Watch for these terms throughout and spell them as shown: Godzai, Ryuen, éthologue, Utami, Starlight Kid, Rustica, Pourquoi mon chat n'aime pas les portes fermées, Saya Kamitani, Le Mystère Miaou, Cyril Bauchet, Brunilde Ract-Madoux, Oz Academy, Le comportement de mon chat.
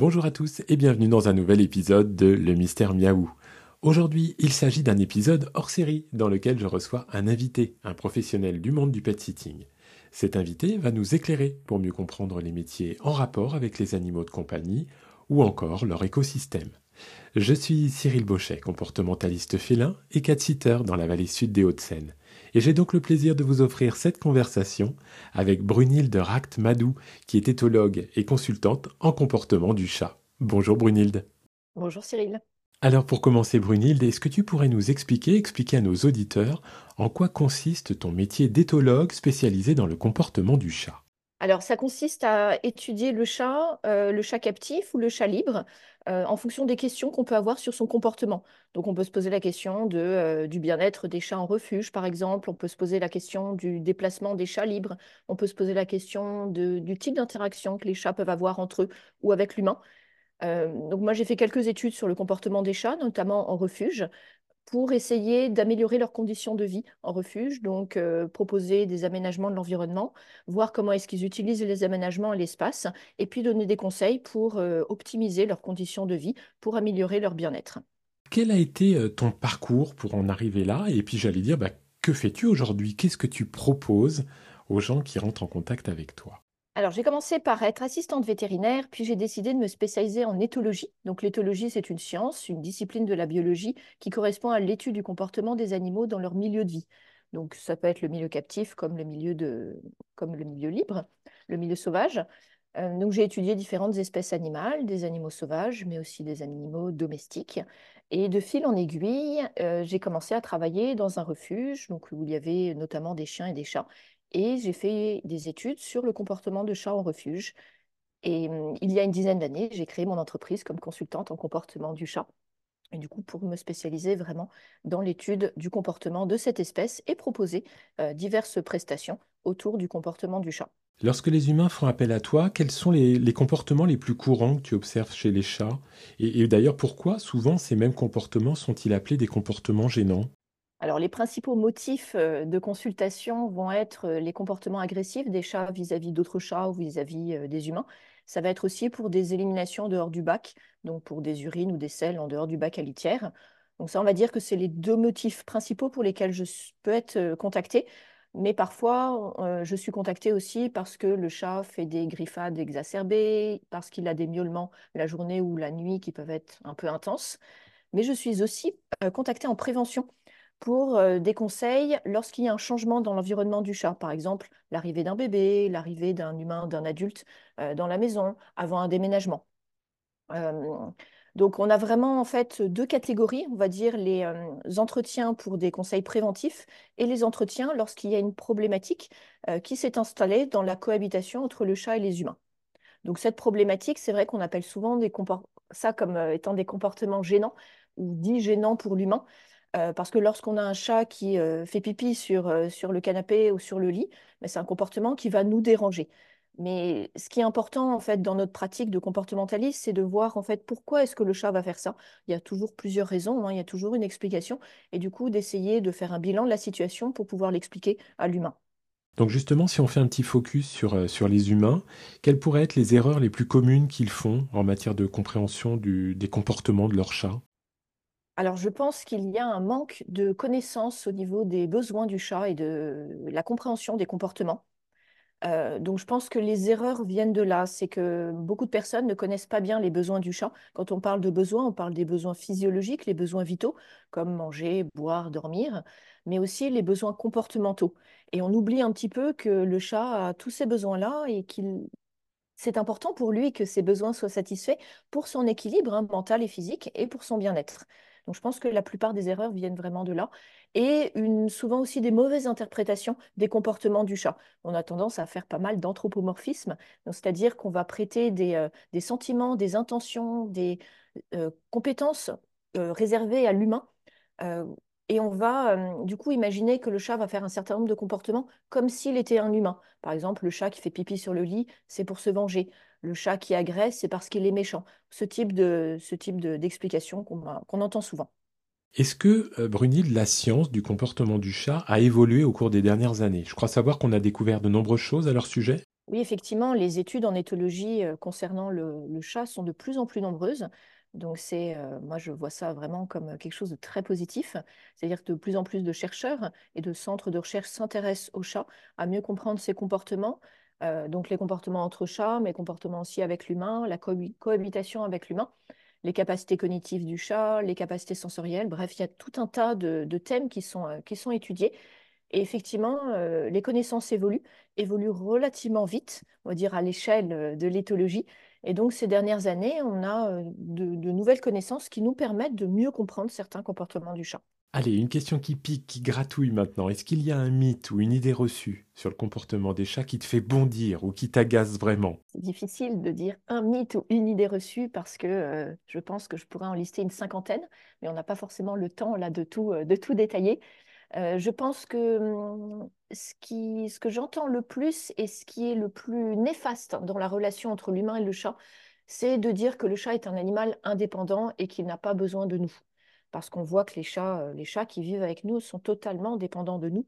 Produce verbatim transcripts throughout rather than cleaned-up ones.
Bonjour à tous et bienvenue dans un nouvel épisode de Le Mystère Miaou. Aujourd'hui, il s'agit d'un épisode hors série dans lequel je reçois un invité, un professionnel du monde du pet-sitting. Cet invité va nous éclairer pour mieux comprendre les métiers en rapport avec les animaux de compagnie ou encore leur écosystème. Je suis Cyril Bauchet, comportementaliste félin et cat-sitter dans la vallée sud des Hauts-de-Seine. Et j'ai donc le plaisir de vous offrir cette conversation avec Brunilde Ract-Madoux, qui est éthologue et consultante en comportement du chat. Bonjour Brunilde. Bonjour Cyril. Alors pour commencer Brunilde, est-ce que tu pourrais nous expliquer, expliquer à nos auditeurs en quoi consiste ton métier d'éthologue spécialisé dans le comportement du chat? Alors, ça consiste à étudier le chat, euh, le chat captif ou le chat libre, euh, en fonction des questions qu'on peut avoir sur son comportement. Donc, on peut se poser la question de, euh, du bien-être des chats en refuge, par exemple. On peut se poser la question du déplacement des chats libres. On peut se poser la question de, du type d'interaction que les chats peuvent avoir entre eux ou avec l'humain. Euh, donc, moi, j'ai fait quelques études sur le comportement des chats, notamment en refuge, pour essayer d'améliorer leurs conditions de vie en refuge, donc euh, proposer des aménagements de l'environnement, voir comment est-ce qu'ils utilisent les aménagements et l'espace, et puis donner des conseils pour euh, optimiser leurs conditions de vie, pour améliorer leur bien-être. Quel a été ton parcours pour en arriver là? Et puis j'allais dire, bah, que fais-tu aujourd'hui? Qu'est-ce que tu proposes aux gens qui rentrent en contact avec toi? Alors, j'ai commencé par être assistante vétérinaire, puis j'ai décidé de me spécialiser en éthologie. Donc, l'éthologie, c'est une science, une discipline de la biologie qui correspond à l'étude du comportement des animaux dans leur milieu de vie. Donc, ça peut être le milieu captif comme le milieu, de... comme le milieu libre, le milieu sauvage. Euh, donc, j'ai étudié différentes espèces animales, des animaux sauvages, mais aussi des animaux domestiques. Et de fil en aiguille, euh, j'ai commencé à travailler dans un refuge, donc où il y avait notamment des chiens et des chats. Et j'ai fait des études sur le comportement de chats en refuge. Et hum, il y a une dizaine d'années, j'ai créé mon entreprise comme consultante en comportement du chat. Et du coup, pour me spécialiser vraiment dans l'étude du comportement de cette espèce et proposer euh, diverses prestations autour du comportement du chat. Lorsque les humains font appel à toi, quels sont les, les comportements les plus courants que tu observes chez les chats? Et, et d'ailleurs, pourquoi souvent ces mêmes comportements sont-ils appelés des comportements gênants? Alors, les principaux motifs de consultation vont être les comportements agressifs des chats vis-à-vis d'autres chats ou vis-à-vis des humains. Ça va être aussi pour des éliminations en dehors du bac, donc pour des urines ou des selles en dehors du bac à litière. Donc ça, on va dire que c'est les deux motifs principaux pour lesquels je peux être contactée. Mais parfois, euh, je suis contactée aussi parce que le chat fait des griffades exacerbées, parce qu'il a des miaulements la journée ou la nuit qui peuvent être un peu intenses. Mais je suis aussi euh, contactée en prévention pour des conseils lorsqu'il y a un changement dans l'environnement du chat. Par exemple, l'arrivée d'un bébé, l'arrivée d'un humain, d'un adulte euh, dans la maison, avant un déménagement. Euh, donc, on a vraiment en fait deux catégories, on va dire les euh, entretiens pour des conseils préventifs et les entretiens lorsqu'il y a une problématique euh, qui s'est installée dans la cohabitation entre le chat et les humains. Donc, cette problématique, c'est vrai qu'on appelle souvent des compor- ça comme euh, étant des comportements gênants ou dits gênants pour l'humain. Euh, parce que lorsqu'on a un chat qui euh, fait pipi sur, euh, sur le canapé ou sur le lit, ben, c'est un comportement qui va nous déranger. Mais ce qui est important en fait, dans notre pratique de comportementaliste, c'est de voir en fait, pourquoi est-ce que le chat va faire ça. Il y a toujours plusieurs raisons, hein, il y a toujours une explication, et du coup d'essayer de faire un bilan de la situation pour pouvoir l'expliquer à l'humain. Donc justement, si on fait un petit focus sur, euh, sur les humains, quelles pourraient être les erreurs les plus communes qu'ils font en matière de compréhension du, des comportements de leur chat? Alors, je pense qu'il y a un manque de connaissance au niveau des besoins du chat et de la compréhension des comportements. Euh, donc, je pense que les erreurs viennent de là. C'est que beaucoup de personnes ne connaissent pas bien les besoins du chat. Quand on parle de besoins, on parle des besoins physiologiques, les besoins vitaux, comme manger, boire, dormir, mais aussi les besoins comportementaux. Et on oublie un petit peu que le chat a tous ces besoins-là et qu'il... c'est important pour lui que ses besoins soient satisfaits pour son équilibre hein, mental et physique et pour son bien-être. Donc, je pense que la plupart des erreurs viennent vraiment de là. Et une, souvent aussi des mauvaises interprétations des comportements du chat. On a tendance à faire pas mal d'anthropomorphisme, donc c'est-à-dire qu'on va prêter des, euh, des sentiments, des intentions, des euh, compétences euh, réservées à l'humain. Euh, et on va euh, du coup imaginer que le chat va faire un certain nombre de comportements comme s'il était un humain. Par exemple, le chat qui fait pipi sur le lit, c'est pour se venger. Le chat qui agresse, c'est parce qu'il est méchant. Ce type de, ce type de, d'explication qu'on, qu'on entend souvent. Est-ce que, euh, Brunilde, la science du comportement du chat a évolué au cours des dernières années? Je crois savoir qu'on a découvert de nombreuses choses à leur sujet. Oui, effectivement, les études en éthologie euh, concernant le, le chat sont de plus en plus nombreuses. Donc, c'est, euh, moi, je vois ça vraiment comme quelque chose de très positif. C'est-à-dire que de plus en plus de chercheurs et de centres de recherche s'intéressent aux chats, à mieux comprendre ses comportements. Euh, donc, les comportements entre chats, mais les comportements aussi avec l'humain, la co- cohabitation avec l'humain, les capacités cognitives du chat, les capacités sensorielles. Bref, il y a tout un tas de, de thèmes qui sont, euh, qui sont étudiés. Et effectivement, euh, les connaissances évoluent, évoluent relativement vite, on va dire à l'échelle euh, de l'éthologie. Et donc, ces dernières années, on a euh, de, de nouvelles connaissances qui nous permettent de mieux comprendre certains comportements du chat. Allez, une question qui pique, qui gratouille maintenant. Est-ce qu'il y a un mythe ou une idée reçue sur le comportement des chats qui te fait bondir ou qui t'agace vraiment? C'est difficile de dire un mythe ou une idée reçue parce que euh, je pense que je pourrais en lister une cinquantaine, mais on n'a pas forcément le temps là de tout, euh, de tout détailler. Euh, je pense que hum, ce qui, ce que j'entends le plus et ce qui est le plus néfaste dans la relation entre l'humain et le chat, c'est de dire que le chat est un animal indépendant et qu'il n'a pas besoin de nous. Parce qu'on voit que les chats, euh, les chats qui vivent avec nous sont totalement dépendants de nous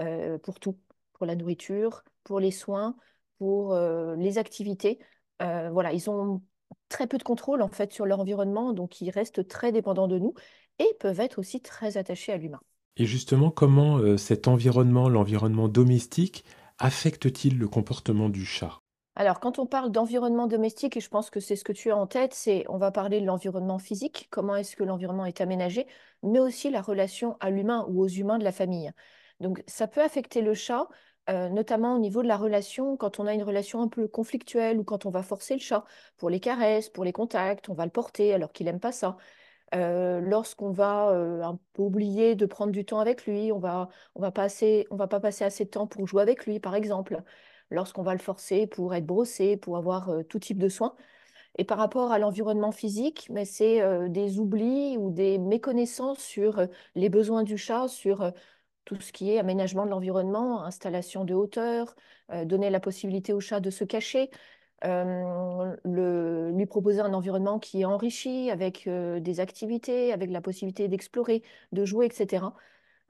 euh, pour tout, pour la nourriture, pour les soins, pour euh, les activités. Euh, voilà, ils ont très peu de contrôle en fait sur leur environnement, donc ils restent très dépendants de nous et peuvent être aussi très attachés à l'humain. Et justement, comment euh, cet environnement, l'environnement domestique, affecte-t-il le comportement du chat? Alors, quand on parle d'environnement domestique, et je pense que c'est ce que tu as en tête, c'est on va parler de l'environnement physique, comment est-ce que l'environnement est aménagé, mais aussi la relation à l'humain ou aux humains de la famille. Donc, ça peut affecter le chat, euh, notamment au niveau de la relation, quand on a une relation un peu conflictuelle ou quand on va forcer le chat pour les caresses, pour les contacts, on va le porter alors qu'il n'aime pas ça. Euh, lorsqu'on va euh, un peu oublier de prendre du temps avec lui, on va, on va pas assez- on va pas passer assez de temps pour jouer avec lui, par exemple. Lorsqu'on va le forcer pour être brossé, pour avoir euh, tout type de soins. Et par rapport à l'environnement physique, mais c'est euh, des oublis ou des méconnaissances sur euh, les besoins du chat, sur euh, tout ce qui est aménagement de l'environnement, installation de hauteur, euh, donner la possibilité au chat de se cacher, euh, le- lui proposer un environnement qui est enrichi avec euh, des activités, avec la possibilité d'explorer, de jouer, et cetera.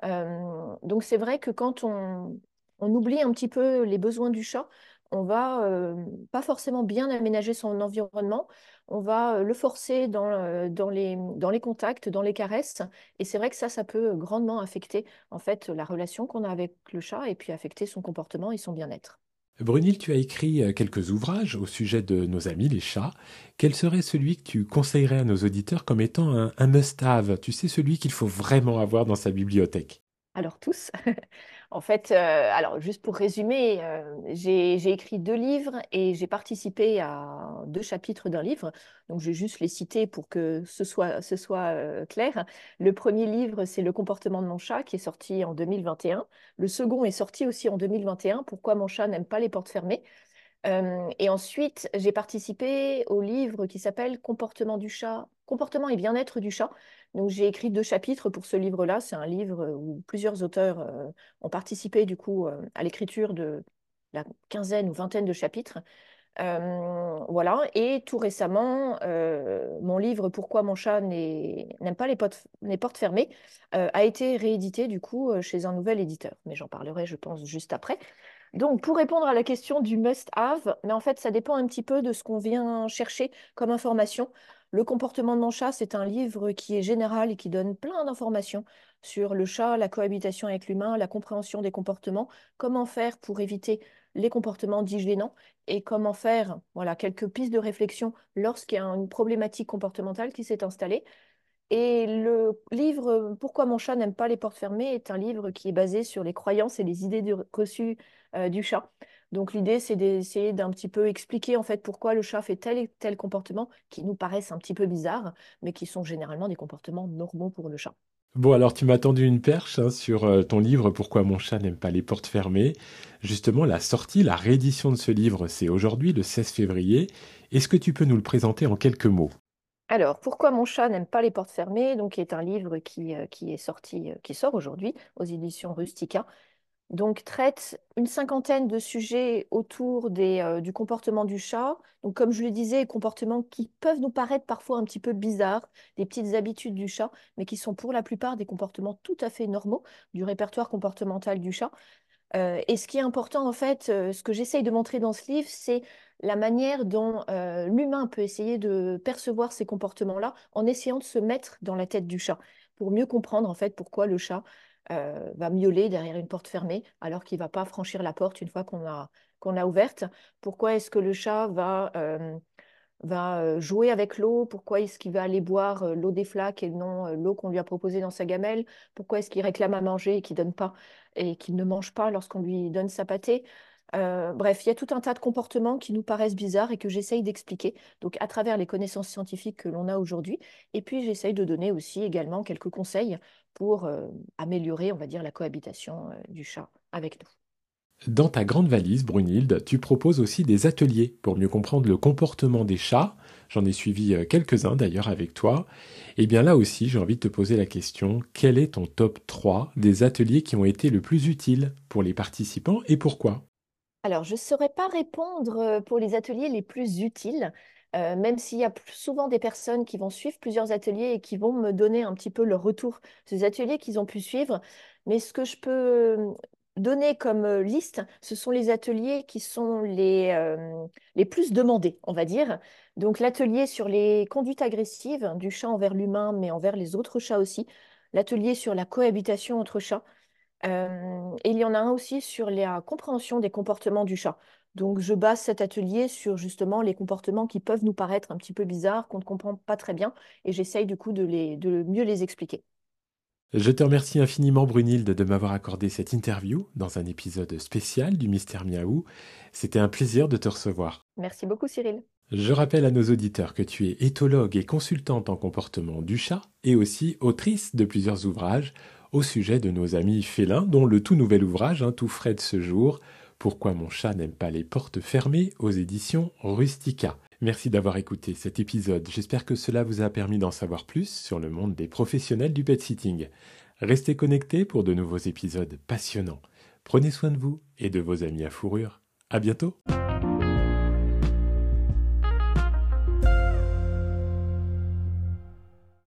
Euh, donc c'est vrai que quand on, on oublie un petit peu les besoins du chat, on va euh, pas forcément bien aménager son environnement, on va euh, le forcer dans, euh, dans les, dans les contacts, dans les caresses, et c'est vrai que ça, ça peut grandement affecter en fait la relation qu'on a avec le chat et puis affecter son comportement et son bien-être. Brunilde, tu as écrit euh, quelques ouvrages au sujet de nos amis les chats. Quel serait celui que tu conseillerais à nos auditeurs comme étant un, un must-have? Tu sais, celui qu'il faut vraiment avoir dans sa bibliothèque. Alors tous, en fait, euh, alors juste pour résumer, euh, j'ai j'ai écrit deux livres et j'ai participé à deux chapitres d'un livre. Donc je vais juste les citer pour que ce soit, ce soit euh, clair. Le premier livre, c'est Le comportement de mon chat qui est sorti en deux mille vingt et un. Le second est sorti aussi en deux mille vingt et un, Pourquoi mon chat n'aime pas les portes fermées. Euh, et ensuite, j'ai participé au livre qui s'appelle Comportement du chat, Comportement et bien-être du chat. Donc, j'ai écrit deux chapitres pour ce livre-là. C'est un livre où plusieurs auteurs euh, ont participé du coup euh, à l'écriture de la quinzaine ou vingtaine de chapitres. Euh, voilà. Et tout récemment, euh, mon livre Pourquoi mon chat n'est- n'aime pas les, potes- les portes fermées euh, a été réédité du coup euh, chez un nouvel éditeur. Mais j'en parlerai, je pense, juste après. Donc, pour répondre à la question du must-have, mais en fait, ça dépend un petit peu de ce qu'on vient chercher comme information. Le comportement de mon chat, c'est un livre qui est général et qui donne plein d'informations sur le chat, la cohabitation avec l'humain, la compréhension des comportements, comment faire pour éviter les comportements dits gênants et comment faire, voilà, quelques pistes de réflexion lorsqu'il y a une problématique comportementale qui s'est installée. Et le livre euh, Pourquoi mon chat n'aime pas les portes fermées est un livre qui est basé sur les croyances et les idées de- reçues euh, du chat. Donc l'idée, c'est d'essayer d'un petit peu expliquer en fait pourquoi le chat fait tel et tel comportement qui nous paraissent un petit peu bizarres, mais qui sont généralement des comportements normaux pour le chat. Bon, alors tu m'as tendu une perche hein, sur euh, ton livre Pourquoi mon chat n'aime pas les portes fermées. Justement, la sortie, la réédition de ce livre, c'est aujourd'hui le seize février. Est-ce que tu peux nous le présenter en quelques mots? Alors, Pourquoi mon chat n'aime pas les portes fermées, donc qui est un livre qui, euh, qui est sorti, euh, qui sort aujourd'hui aux éditions Rustica. Donc, traite une cinquantaine de sujets autour des, euh, du comportement du chat. Donc, comme je le disais, comportements qui peuvent nous paraître parfois un petit peu bizarres, des petites habitudes du chat, mais qui sont pour la plupart des comportements tout à fait normaux du répertoire comportemental du chat. Euh, et ce qui est important, en fait, euh, ce que j'essaye de montrer dans ce livre, c'est la manière dont euh, l'humain peut essayer de percevoir ces comportements-là en essayant de se mettre dans la tête du chat pour mieux comprendre, en fait, pourquoi le chat euh, va miauler derrière une porte fermée alors qu'il ne va pas franchir la porte une fois qu'on a, qu'on l'a ouverte. Pourquoi est-ce que le chat va... Euh, va jouer avec l'eau, pourquoi est-ce qu'il va aller boire l'eau des flaques et non l'eau qu'on lui a proposée dans sa gamelle, pourquoi est-ce qu'il réclame à manger et qu'il donne pas et qu'il ne mange pas lorsqu'on lui donne sa pâtée. Euh, bref, il y a tout un tas de comportements qui nous paraissent bizarres et que j'essaye d'expliquer donc à travers les connaissances scientifiques que l'on a aujourd'hui. Et puis j'essaye de donner aussi également quelques conseils pour euh, améliorer, on va dire, la cohabitation euh, du chat avec nous. Dans ta grande valise, Brunilde, tu proposes aussi des ateliers pour mieux comprendre le comportement des chats. J'en ai suivi quelques-uns d'ailleurs avec toi. Et bien là aussi, j'ai envie de te poser la question, quel est ton top trois des ateliers qui ont été le plus utiles pour les participants et pourquoi? Alors, je ne saurais pas répondre pour les ateliers les plus utiles, euh, même s'il y a souvent des personnes qui vont suivre plusieurs ateliers et qui vont me donner un petit peu leur retour sur ces ateliers qu'ils ont pu suivre. Mais ce que je peux... donner comme liste, ce sont les ateliers qui sont les, euh, les plus demandés, on va dire. Donc l'atelier sur les conduites agressives du chat envers l'humain, mais envers les autres chats aussi. L'atelier sur la cohabitation entre chats. Euh, et il y en a un aussi sur la compréhension des comportements du chat. Donc je base cet atelier sur justement les comportements qui peuvent nous paraître un petit peu bizarres, qu'on ne comprend pas très bien, et j'essaye du coup de, les, de mieux les expliquer. Je te remercie infiniment, Brunilde, de m'avoir accordé cette interview dans un épisode spécial du Mystère Miaou. C'était un plaisir de te recevoir. Merci beaucoup, Cyril. Je rappelle à nos auditeurs que tu es éthologue et consultante en comportement du chat et aussi autrice de plusieurs ouvrages au sujet de nos amis félins, dont le tout nouvel ouvrage, hein, tout frais de ce jour, « Pourquoi mon chat n'aime pas les portes fermées » aux éditions Rustica. Merci d'avoir écouté cet épisode. J'espère que cela vous a permis d'en savoir plus sur le monde des professionnels du pet-sitting. Restez connectés pour de nouveaux épisodes passionnants. Prenez soin de vous et de vos amis à fourrure. À bientôt!